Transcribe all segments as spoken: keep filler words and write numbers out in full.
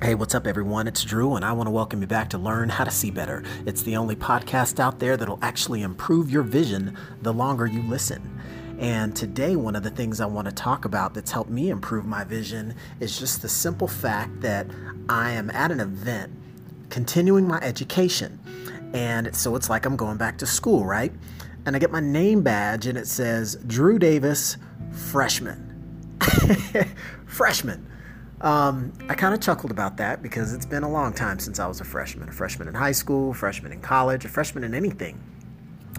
Hey, what's up everyone? It's Drew and I want to welcome you back to Learn How to See Better. It's the only podcast out there that'll actually improve your vision the longer you listen. And today, one of the things I want to talk about that's helped me improve my vision is just the simple fact that I am at an event continuing my education. And so it's like I'm going back to school, right? And I get my name badge and it says Drew Davis, freshman. Freshman. Um, I kind of chuckled about that because it's been a long time since I was a freshman, a freshman in high school, a freshman in college, a freshman in anything,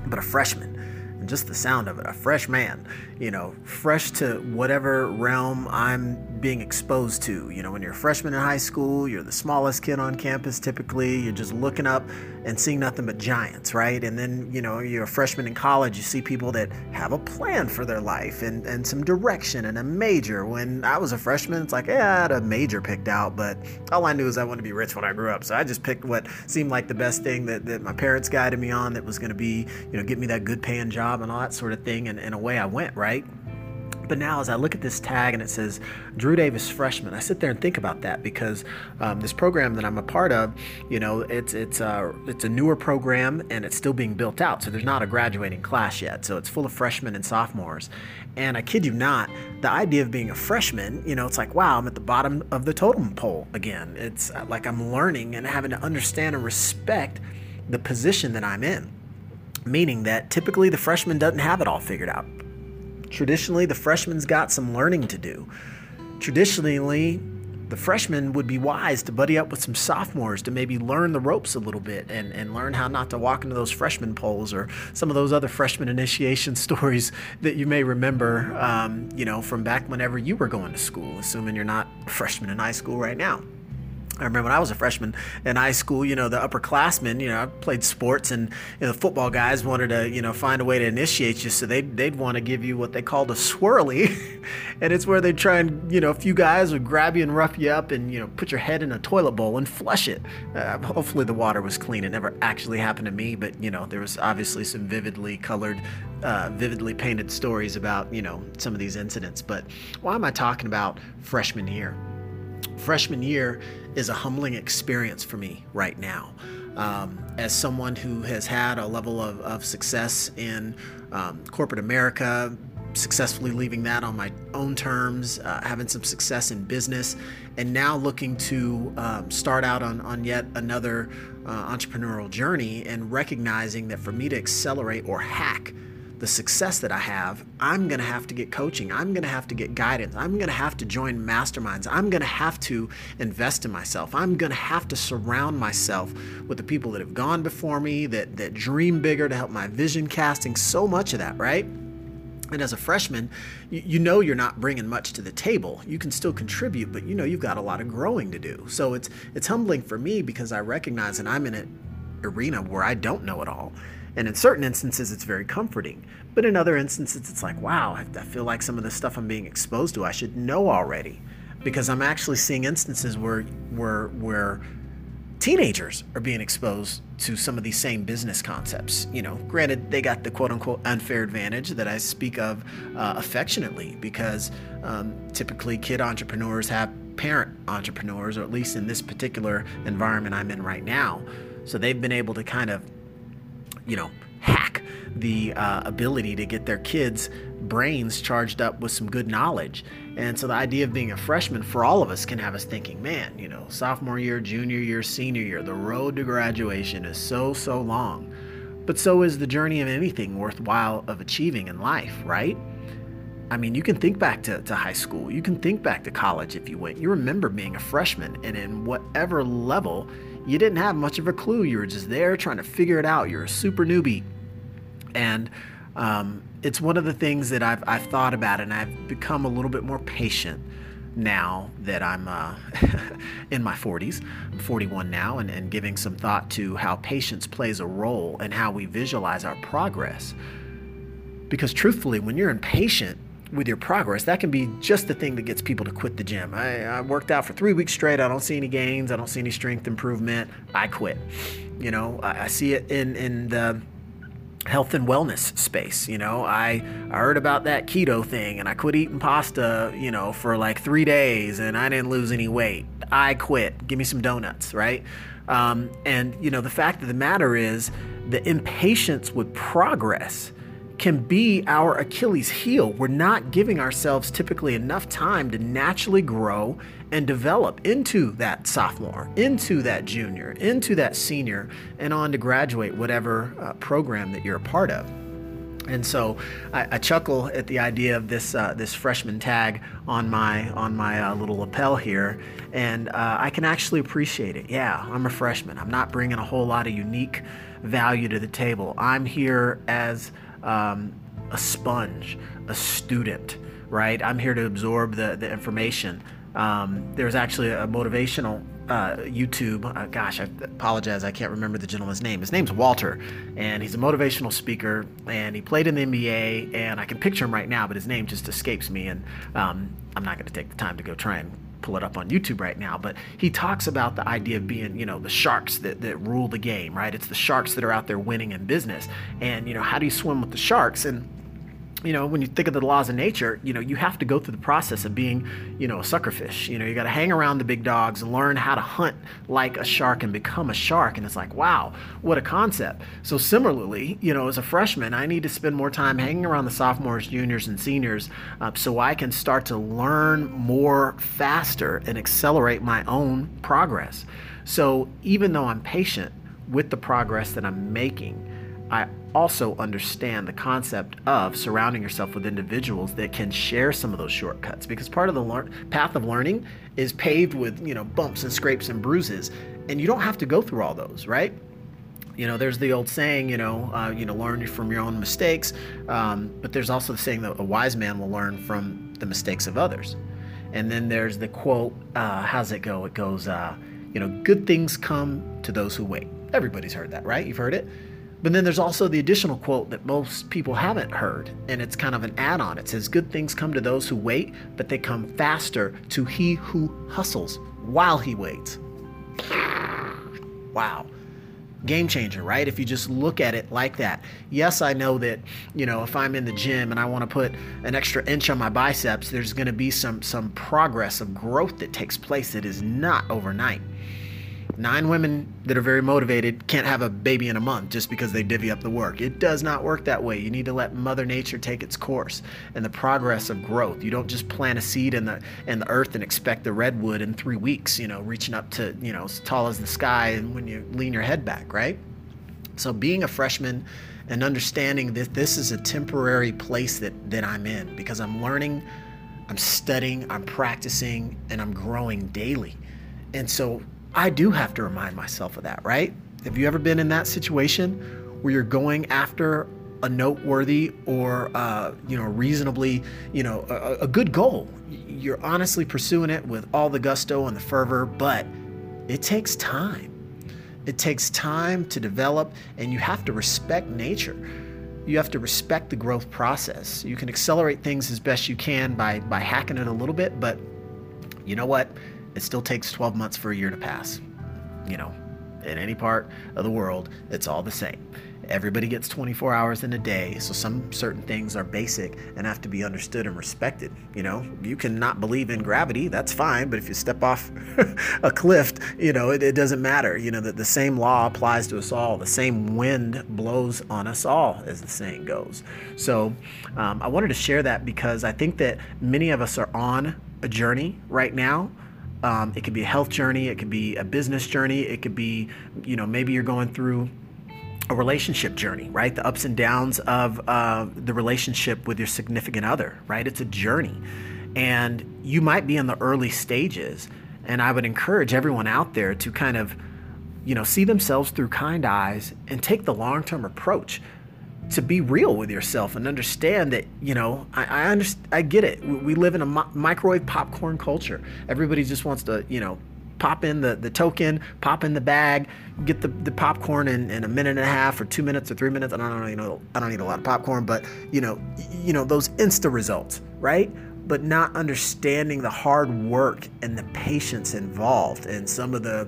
but a freshman, and just the sound of it, a fresh man, you know, fresh to whatever realm I'm being exposed to. You know, when you're a freshman in high school, you're the smallest kid on campus. Typically, you're just looking up and seeing nothing but giants, right? And then, you know, you're a freshman in college, you see people that have a plan for their life and, and some direction and a major. When I was a freshman, it's like, yeah, I had a major picked out, but all I knew is I wanted to be rich when I grew up. So I just picked what seemed like the best thing that, that my parents guided me on that was going to be, you know, get me that good paying job and all that sort of thing. And, and away I went, right? But now as I look at this tag and it says Drew Davis freshman, I sit there and think about that because um, this program that I'm a part of, you know, it's it's a, it's a newer program and it's still being built out. So there's not a graduating class yet. So it's full of freshmen and sophomores. And I kid you not, the idea of being a freshman, you know, it's like, wow, I'm at the bottom of the totem pole again. It's like I'm learning and having to understand and respect the position that I'm in, meaning that typically the freshman doesn't have it all figured out. Traditionally, the freshman's got some learning to do. Traditionally, the freshman would be wise to buddy up with some sophomores to maybe learn the ropes a little bit and, and learn how not to walk into those freshman poles or some of those other freshman initiation stories that you may remember, um, you know, from back whenever you were going to school, assuming you're not a freshman in high school right now. I remember when I was a freshman in high school, you know, the upperclassmen, you know, I played sports and you know, the football guys wanted to, you know, find a way to initiate you. So they'd, they'd want to give you what they called a swirly. And it's where they'd try and, you know, a few guys would grab you and rough you up and, you know, put your head in a toilet bowl and flush it. Uh, hopefully the water was clean. It never actually happened to me, but, you know, there was obviously some vividly colored, uh, vividly painted stories about, you know, some of these incidents. But why am I talking about freshman year? Freshman year is a humbling experience for me right now. Um, as someone who has had a level of, of success in um, corporate America, successfully leaving that on my own terms, uh, having some success in business, and now looking to um, start out on, on yet another uh, entrepreneurial journey and recognizing that for me to accelerate or hack the success that I have, I'm going to have to get coaching. I'm going to have to get guidance. I'm going to have to join masterminds. I'm going to have to invest in myself. I'm going to have to surround myself with the people that have gone before me, that that dream bigger to help my vision casting, so much of that, right? And as a freshman, you, you know you're not bringing much to the table. You can still contribute, but you know you've got a lot of growing to do. So it's it's humbling for me because I recognize that I'm in an arena where I don't know it all. And in certain instances, it's very comforting. But in other instances, it's like, wow, I feel like some of the stuff I'm being exposed to, I should know already. Because I'm actually seeing instances where, where, where teenagers are being exposed to some of these same business concepts. You know, granted, they got the quote unquote unfair advantage that I speak of uh, affectionately because um, typically kid entrepreneurs have parent entrepreneurs, or at least in this particular environment I'm in right now. So they've been able to kind of you know, hack the uh, ability to get their kids' brains charged up with some good knowledge. And so the idea of being a freshman for all of us can have us thinking, man, you know, sophomore year, junior year, senior year, the road to graduation is so, so long. But so is the journey of anything worthwhile of achieving in life, right? I mean, you can think back to, to high school. You can think back to college if you went. You remember being a freshman and in whatever level, you didn't have much of a clue. You were just there trying to figure it out. You're a super newbie. And um, it's one of the things that I've, I've thought about, and I've become a little bit more patient now that I'm uh, in my forties. I'm forty-one now and, and giving some thought to how patience plays a role in how we visualize our progress. Because truthfully, when you're impatient with your progress, that can be just the thing that gets people to quit the gym. I, I worked out for three weeks straight. I don't see any gains. I don't see any strength improvement. I quit. You know, I, I see it in, in the health and wellness space. You know, I, I heard about that keto thing and I quit eating pasta, you know, for like three days and I didn't lose any weight. I quit, give me some donuts, right? Um, and you know, the fact of the matter is the impatience with progress can be our Achilles heel. We're not giving ourselves typically enough time to naturally grow and develop into that sophomore, into that junior, into that senior, and on to graduate whatever uh, program that you're a part of. And so I, I chuckle at the idea of this uh, this freshman tag on my on my uh, little lapel here, and uh, I can actually appreciate it. Yeah, I'm a freshman. I'm not bringing a whole lot of unique value to the table. I'm here as Um, a sponge, a student, right? I'm here to absorb the, the information. Um, there's actually a motivational uh, YouTube, uh, gosh, I apologize, I can't remember the gentleman's name. His name's Walter, and he's a motivational speaker, and he played in the N B A, and I can picture him right now, but his name just escapes me, and um, I'm not going to take the time to go try and pull it up on YouTube right now, but he talks about the idea of being, you know, the sharks that, that rule the game, right? It's the sharks that are out there winning in business. And, you know, how do you swim with the sharks? And, you know, when you think of the laws of nature, you know, you have to go through the process of being, you know, a suckerfish. You know, you got to hang around the big dogs and learn how to hunt like a shark and become a shark. And it's like, wow, what a concept. So similarly, you know, as a freshman, I need to spend more time hanging around the sophomores, juniors, and seniors uh, so I can start to learn more faster and accelerate my own progress. So even though I'm patient with the progress that I'm making, I also understand the concept of surrounding yourself with individuals that can share some of those shortcuts, because part of the lear- path of learning is paved with, you know, bumps and scrapes and bruises, and you don't have to go through all those, right? You know, there's the old saying, you know, uh, you know, learn from your own mistakes, um, but there's also the saying that a wise man will learn from the mistakes of others. And then there's the quote, uh, how's it go? It goes, uh, you know, good things come to those who wait. Everybody's heard that, right? You've heard it. But then there's also the additional quote that most people haven't heard, and it's kind of an add-on. It says, good things come to those who wait, but they come faster to he who hustles while he waits. Wow. Game changer, right? If you just look at it like that. Yes, I know that, you know, if I'm in the gym and I want to put an extra inch on my biceps, there's going to be some, some progress of growth that takes place that is not overnight. Nine women that are very motivated can't have a baby in a month just because they divvy up the work. It does not work that way. You need to let Mother Nature take its course and the progress of growth. You don't just plant a seed in the in the earth and expect the redwood in three weeks, you know, reaching up to, you know, as tall as the sky and when you lean your head back, right? So being a freshman and understanding that this is a temporary place that, that I'm in, because I'm learning, I'm studying, I'm practicing, and I'm growing daily. And so I do have to remind myself of that, right? Have you ever been in that situation where you're going after a noteworthy or, uh, you know, reasonably, you know, a, a good goal? You're honestly pursuing it with all the gusto and the fervor, but it takes time. It takes time to develop, and you have to respect nature. You have to respect the growth process. You can accelerate things as best you can by, by hacking it a little bit, but you know what? It still takes twelve months for a year to pass. You know, in any part of the world, it's all the same. Everybody gets twenty-four hours in a day, so some certain things are basic and have to be understood and respected. You know, you cannot believe in gravity, that's fine, but if you step off a cliff, you know, it, it doesn't matter. You know, that the same law applies to us all. The same wind blows on us all, as the saying goes. So um, I wanted to share that because I think that many of us are on a journey right now. Um, it could be a health journey, it could be a business journey, it could be, you know, maybe you're going through a relationship journey, right? The ups and downs of uh, the relationship with your significant other, right? It's a journey. And you might be in the early stages. And I would encourage everyone out there to kind of, you know, see themselves through kind eyes and take the long-term approach to be real with yourself and understand that, you know, I I, underst- I get it. We live in a mi- microwave popcorn culture. Everybody just wants to, you know, pop in the, the token, pop in the bag, get the, the popcorn in, in a minute and a half or two minutes or three minutes. I don't know, you know, I don't eat a lot of popcorn, but, you know, you know, those Insta results, right? But not understanding the hard work and the patience involved and some of the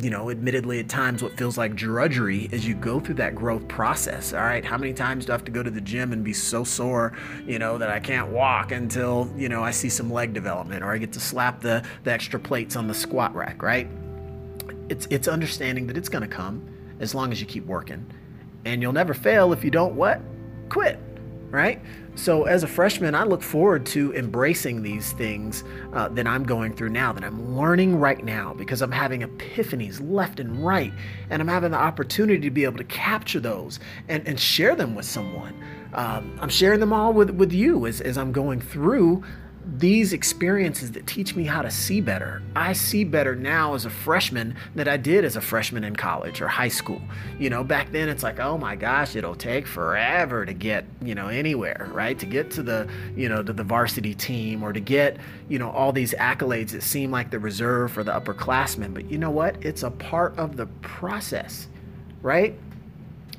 you know, admittedly at times what feels like drudgery as you go through that growth process. All right, how many times do I have to go to the gym and be so sore, you know, that I can't walk until, you know, I see some leg development, or I get to slap the, the extra plates on the squat rack, right? It's, it's understanding that it's going to come as long as you keep working, and you'll never fail if you don't what? Quit. Right? So as a freshman, I look forward to embracing these things uh, that I'm going through now, that I'm learning right now, because I'm having epiphanies left and right, and I'm having the opportunity to be able to capture those and, and share them with someone. Um, I'm sharing them all with, with you as, as I'm going through these experiences that teach me how to see better. I see better now as a freshman than I did as a freshman in college or high school. You know, back then it's like, oh my gosh, it'll take forever to get, you know, anywhere, right? To get to the, you know, to the varsity team, or to get, you know, all these accolades that seem like they're reserved for the upperclassmen. But you know what? It's a part of the process, right?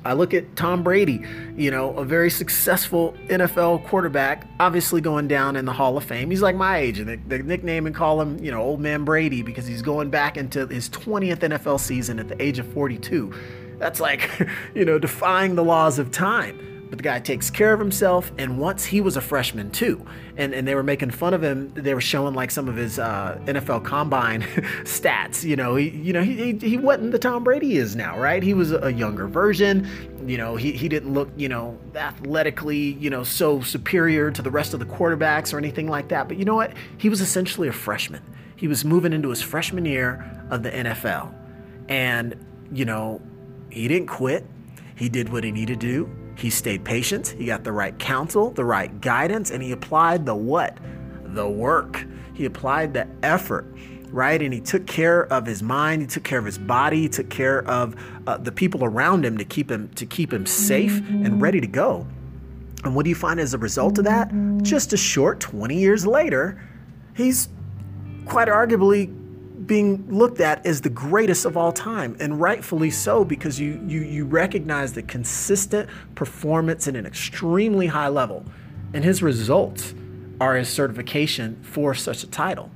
I look at Tom Brady, you know, a very successful N F L quarterback, obviously going down in the Hall of Fame. He's like my age, and they, they nickname and call him, you know, Old Man Brady, because he's going back into his twentieth N F L season at the age of forty-two. That's like, you know, defying the laws of time. But the guy takes care of himself, and once he was a freshman too, and and they were making fun of him. They were showing like some of his uh, N F L Combine stats. You know, he you know he, he he wasn't the Tom Brady is now, right? He was a younger version. You know, he he didn't look, you know, athletically, you know, so superior to the rest of the quarterbacks or anything like that. But you know what? He was essentially a freshman. He was moving into his freshman year of the N F L, and you know, he didn't quit. He did what he needed to do. He stayed patient, he got the right counsel, the right guidance, and he applied the what? The work. He applied the effort, right? And he took care of his mind, he took care of his body, he took care of uh, the people around him to keep him to keep him safe and ready to go. And what do you find as a result of that? Just a short twenty years later, he's quite arguably being looked at as the greatest of all time, and rightfully so, because you you you recognize the consistent performance at an extremely high level, and his results are his certification for such a title.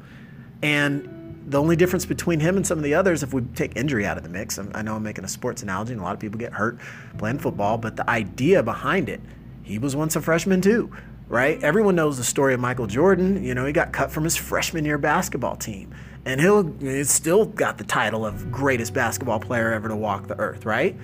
And the only difference between him and some of the others, if we take injury out of the mix, I'm, I know I'm making a sports analogy, and a lot of people get hurt playing football, but the idea behind it, he was once a freshman too, right? Everyone knows the story of Michael Jordan. You know, he got cut from his freshman year basketball team, and he'll he's still got the title of greatest basketball player ever to walk the earth, right?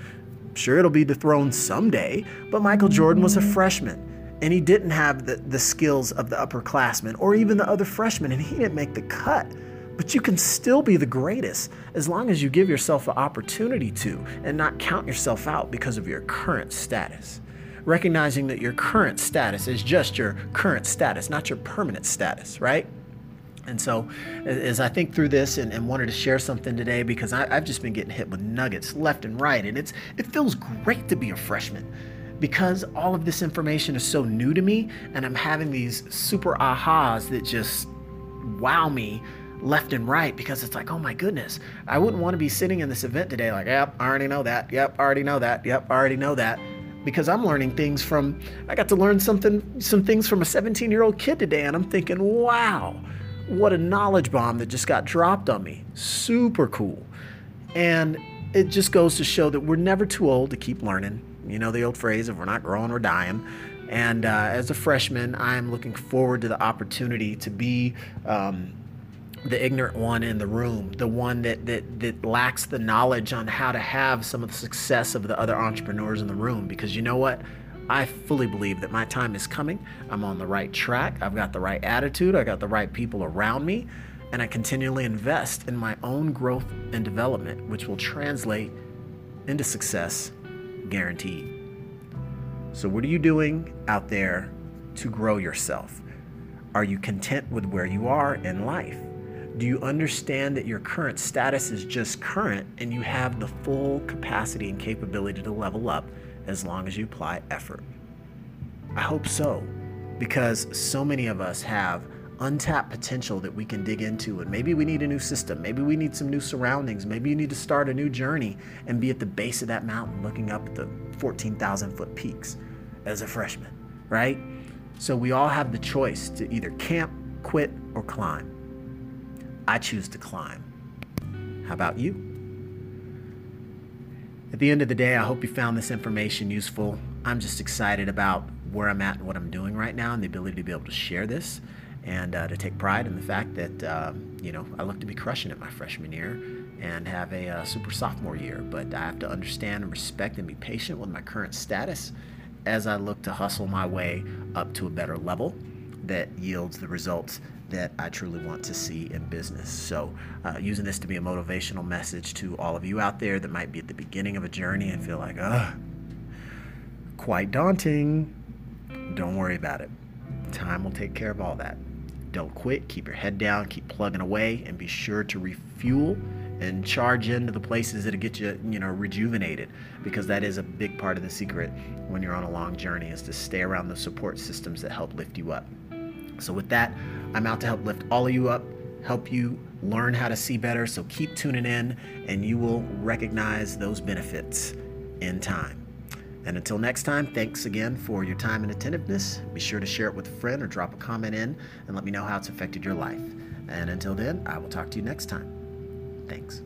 Sure, it'll be dethroned someday, but Michael Jordan was a freshman, and he didn't have the, the skills of the upperclassmen or even the other freshmen, and he didn't make the cut. But you can still be the greatest as long as you give yourself the opportunity to, and not count yourself out because of your current status. Recognizing that your current status is just your current status, not your permanent status, right? And so as I think through this and, and wanted to share something today, because I, I've just been getting hit with nuggets left and right, and it's it feels great to be a freshman, because all of this information is so new to me, and I'm having these super ahas that just wow me left and right, because it's like, oh my goodness, I wouldn't want to be sitting in this event today like, yep, I already know that, yep, I already know that, yep, I already know that. Because I'm learning things from, I got to learn something, some things from a seventeen-year-old kid today, and I'm thinking, wow, what a knowledge bomb that just got dropped on me. Super cool. And it just goes to show that we're never too old to keep learning. You know the old phrase, if we're not growing, we're dying. And uh, as a freshman, I'm looking forward to the opportunity to be um, the ignorant one in the room, the one that, that that lacks the knowledge on how to have some of the success of the other entrepreneurs in the room. Because you know what? I fully believe that my time is coming. I'm on the right track. I've got the right attitude. I got the right people around me. And I continually invest in my own growth and development, which will translate into success, guaranteed. So what are you doing out there to grow yourself? Are you content with where you are in life? Do you understand that your current status is just current, and you have the full capacity and capability to level up as long as you apply effort? I hope so, because so many of us have untapped potential that we can dig into, and maybe we need a new system, maybe we need some new surroundings, maybe you need to start a new journey and be at the base of that mountain looking up at the fourteen thousand foot peaks as a freshman, right? So we all have the choice to either camp, quit, or climb. I choose to climb. How about you? At the end of the day, I hope you found this information useful. I'm just excited about where I'm at and what I'm doing right now and the ability to be able to share this and uh, to take pride in the fact that, um, you know, I look to be crushing it my freshman year and have a uh, super sophomore year. But I have to understand and respect and be patient with my current status as I look to hustle my way up to a better level that yields the results that I truly want to see in business. So uh, using this to be a motivational message to all of you out there that might be at the beginning of a journey and feel like, ugh, quite daunting. Don't worry about it. Time will take care of all that. Don't quit. Keep your head down. Keep plugging away, and be sure to refuel and charge into the places that'll get you, you know, rejuvenated, because that is a big part of the secret when you're on a long journey, is to stay around the support systems that help lift you up. So with that, I'm out to help lift all of you up, help you learn how to see better. So keep tuning in, and you will recognize those benefits in time. And until next time, thanks again for your time and attentiveness. Be sure to share it with a friend or drop a comment in and let me know how it's affected your life. And until then, I will talk to you next time. Thanks.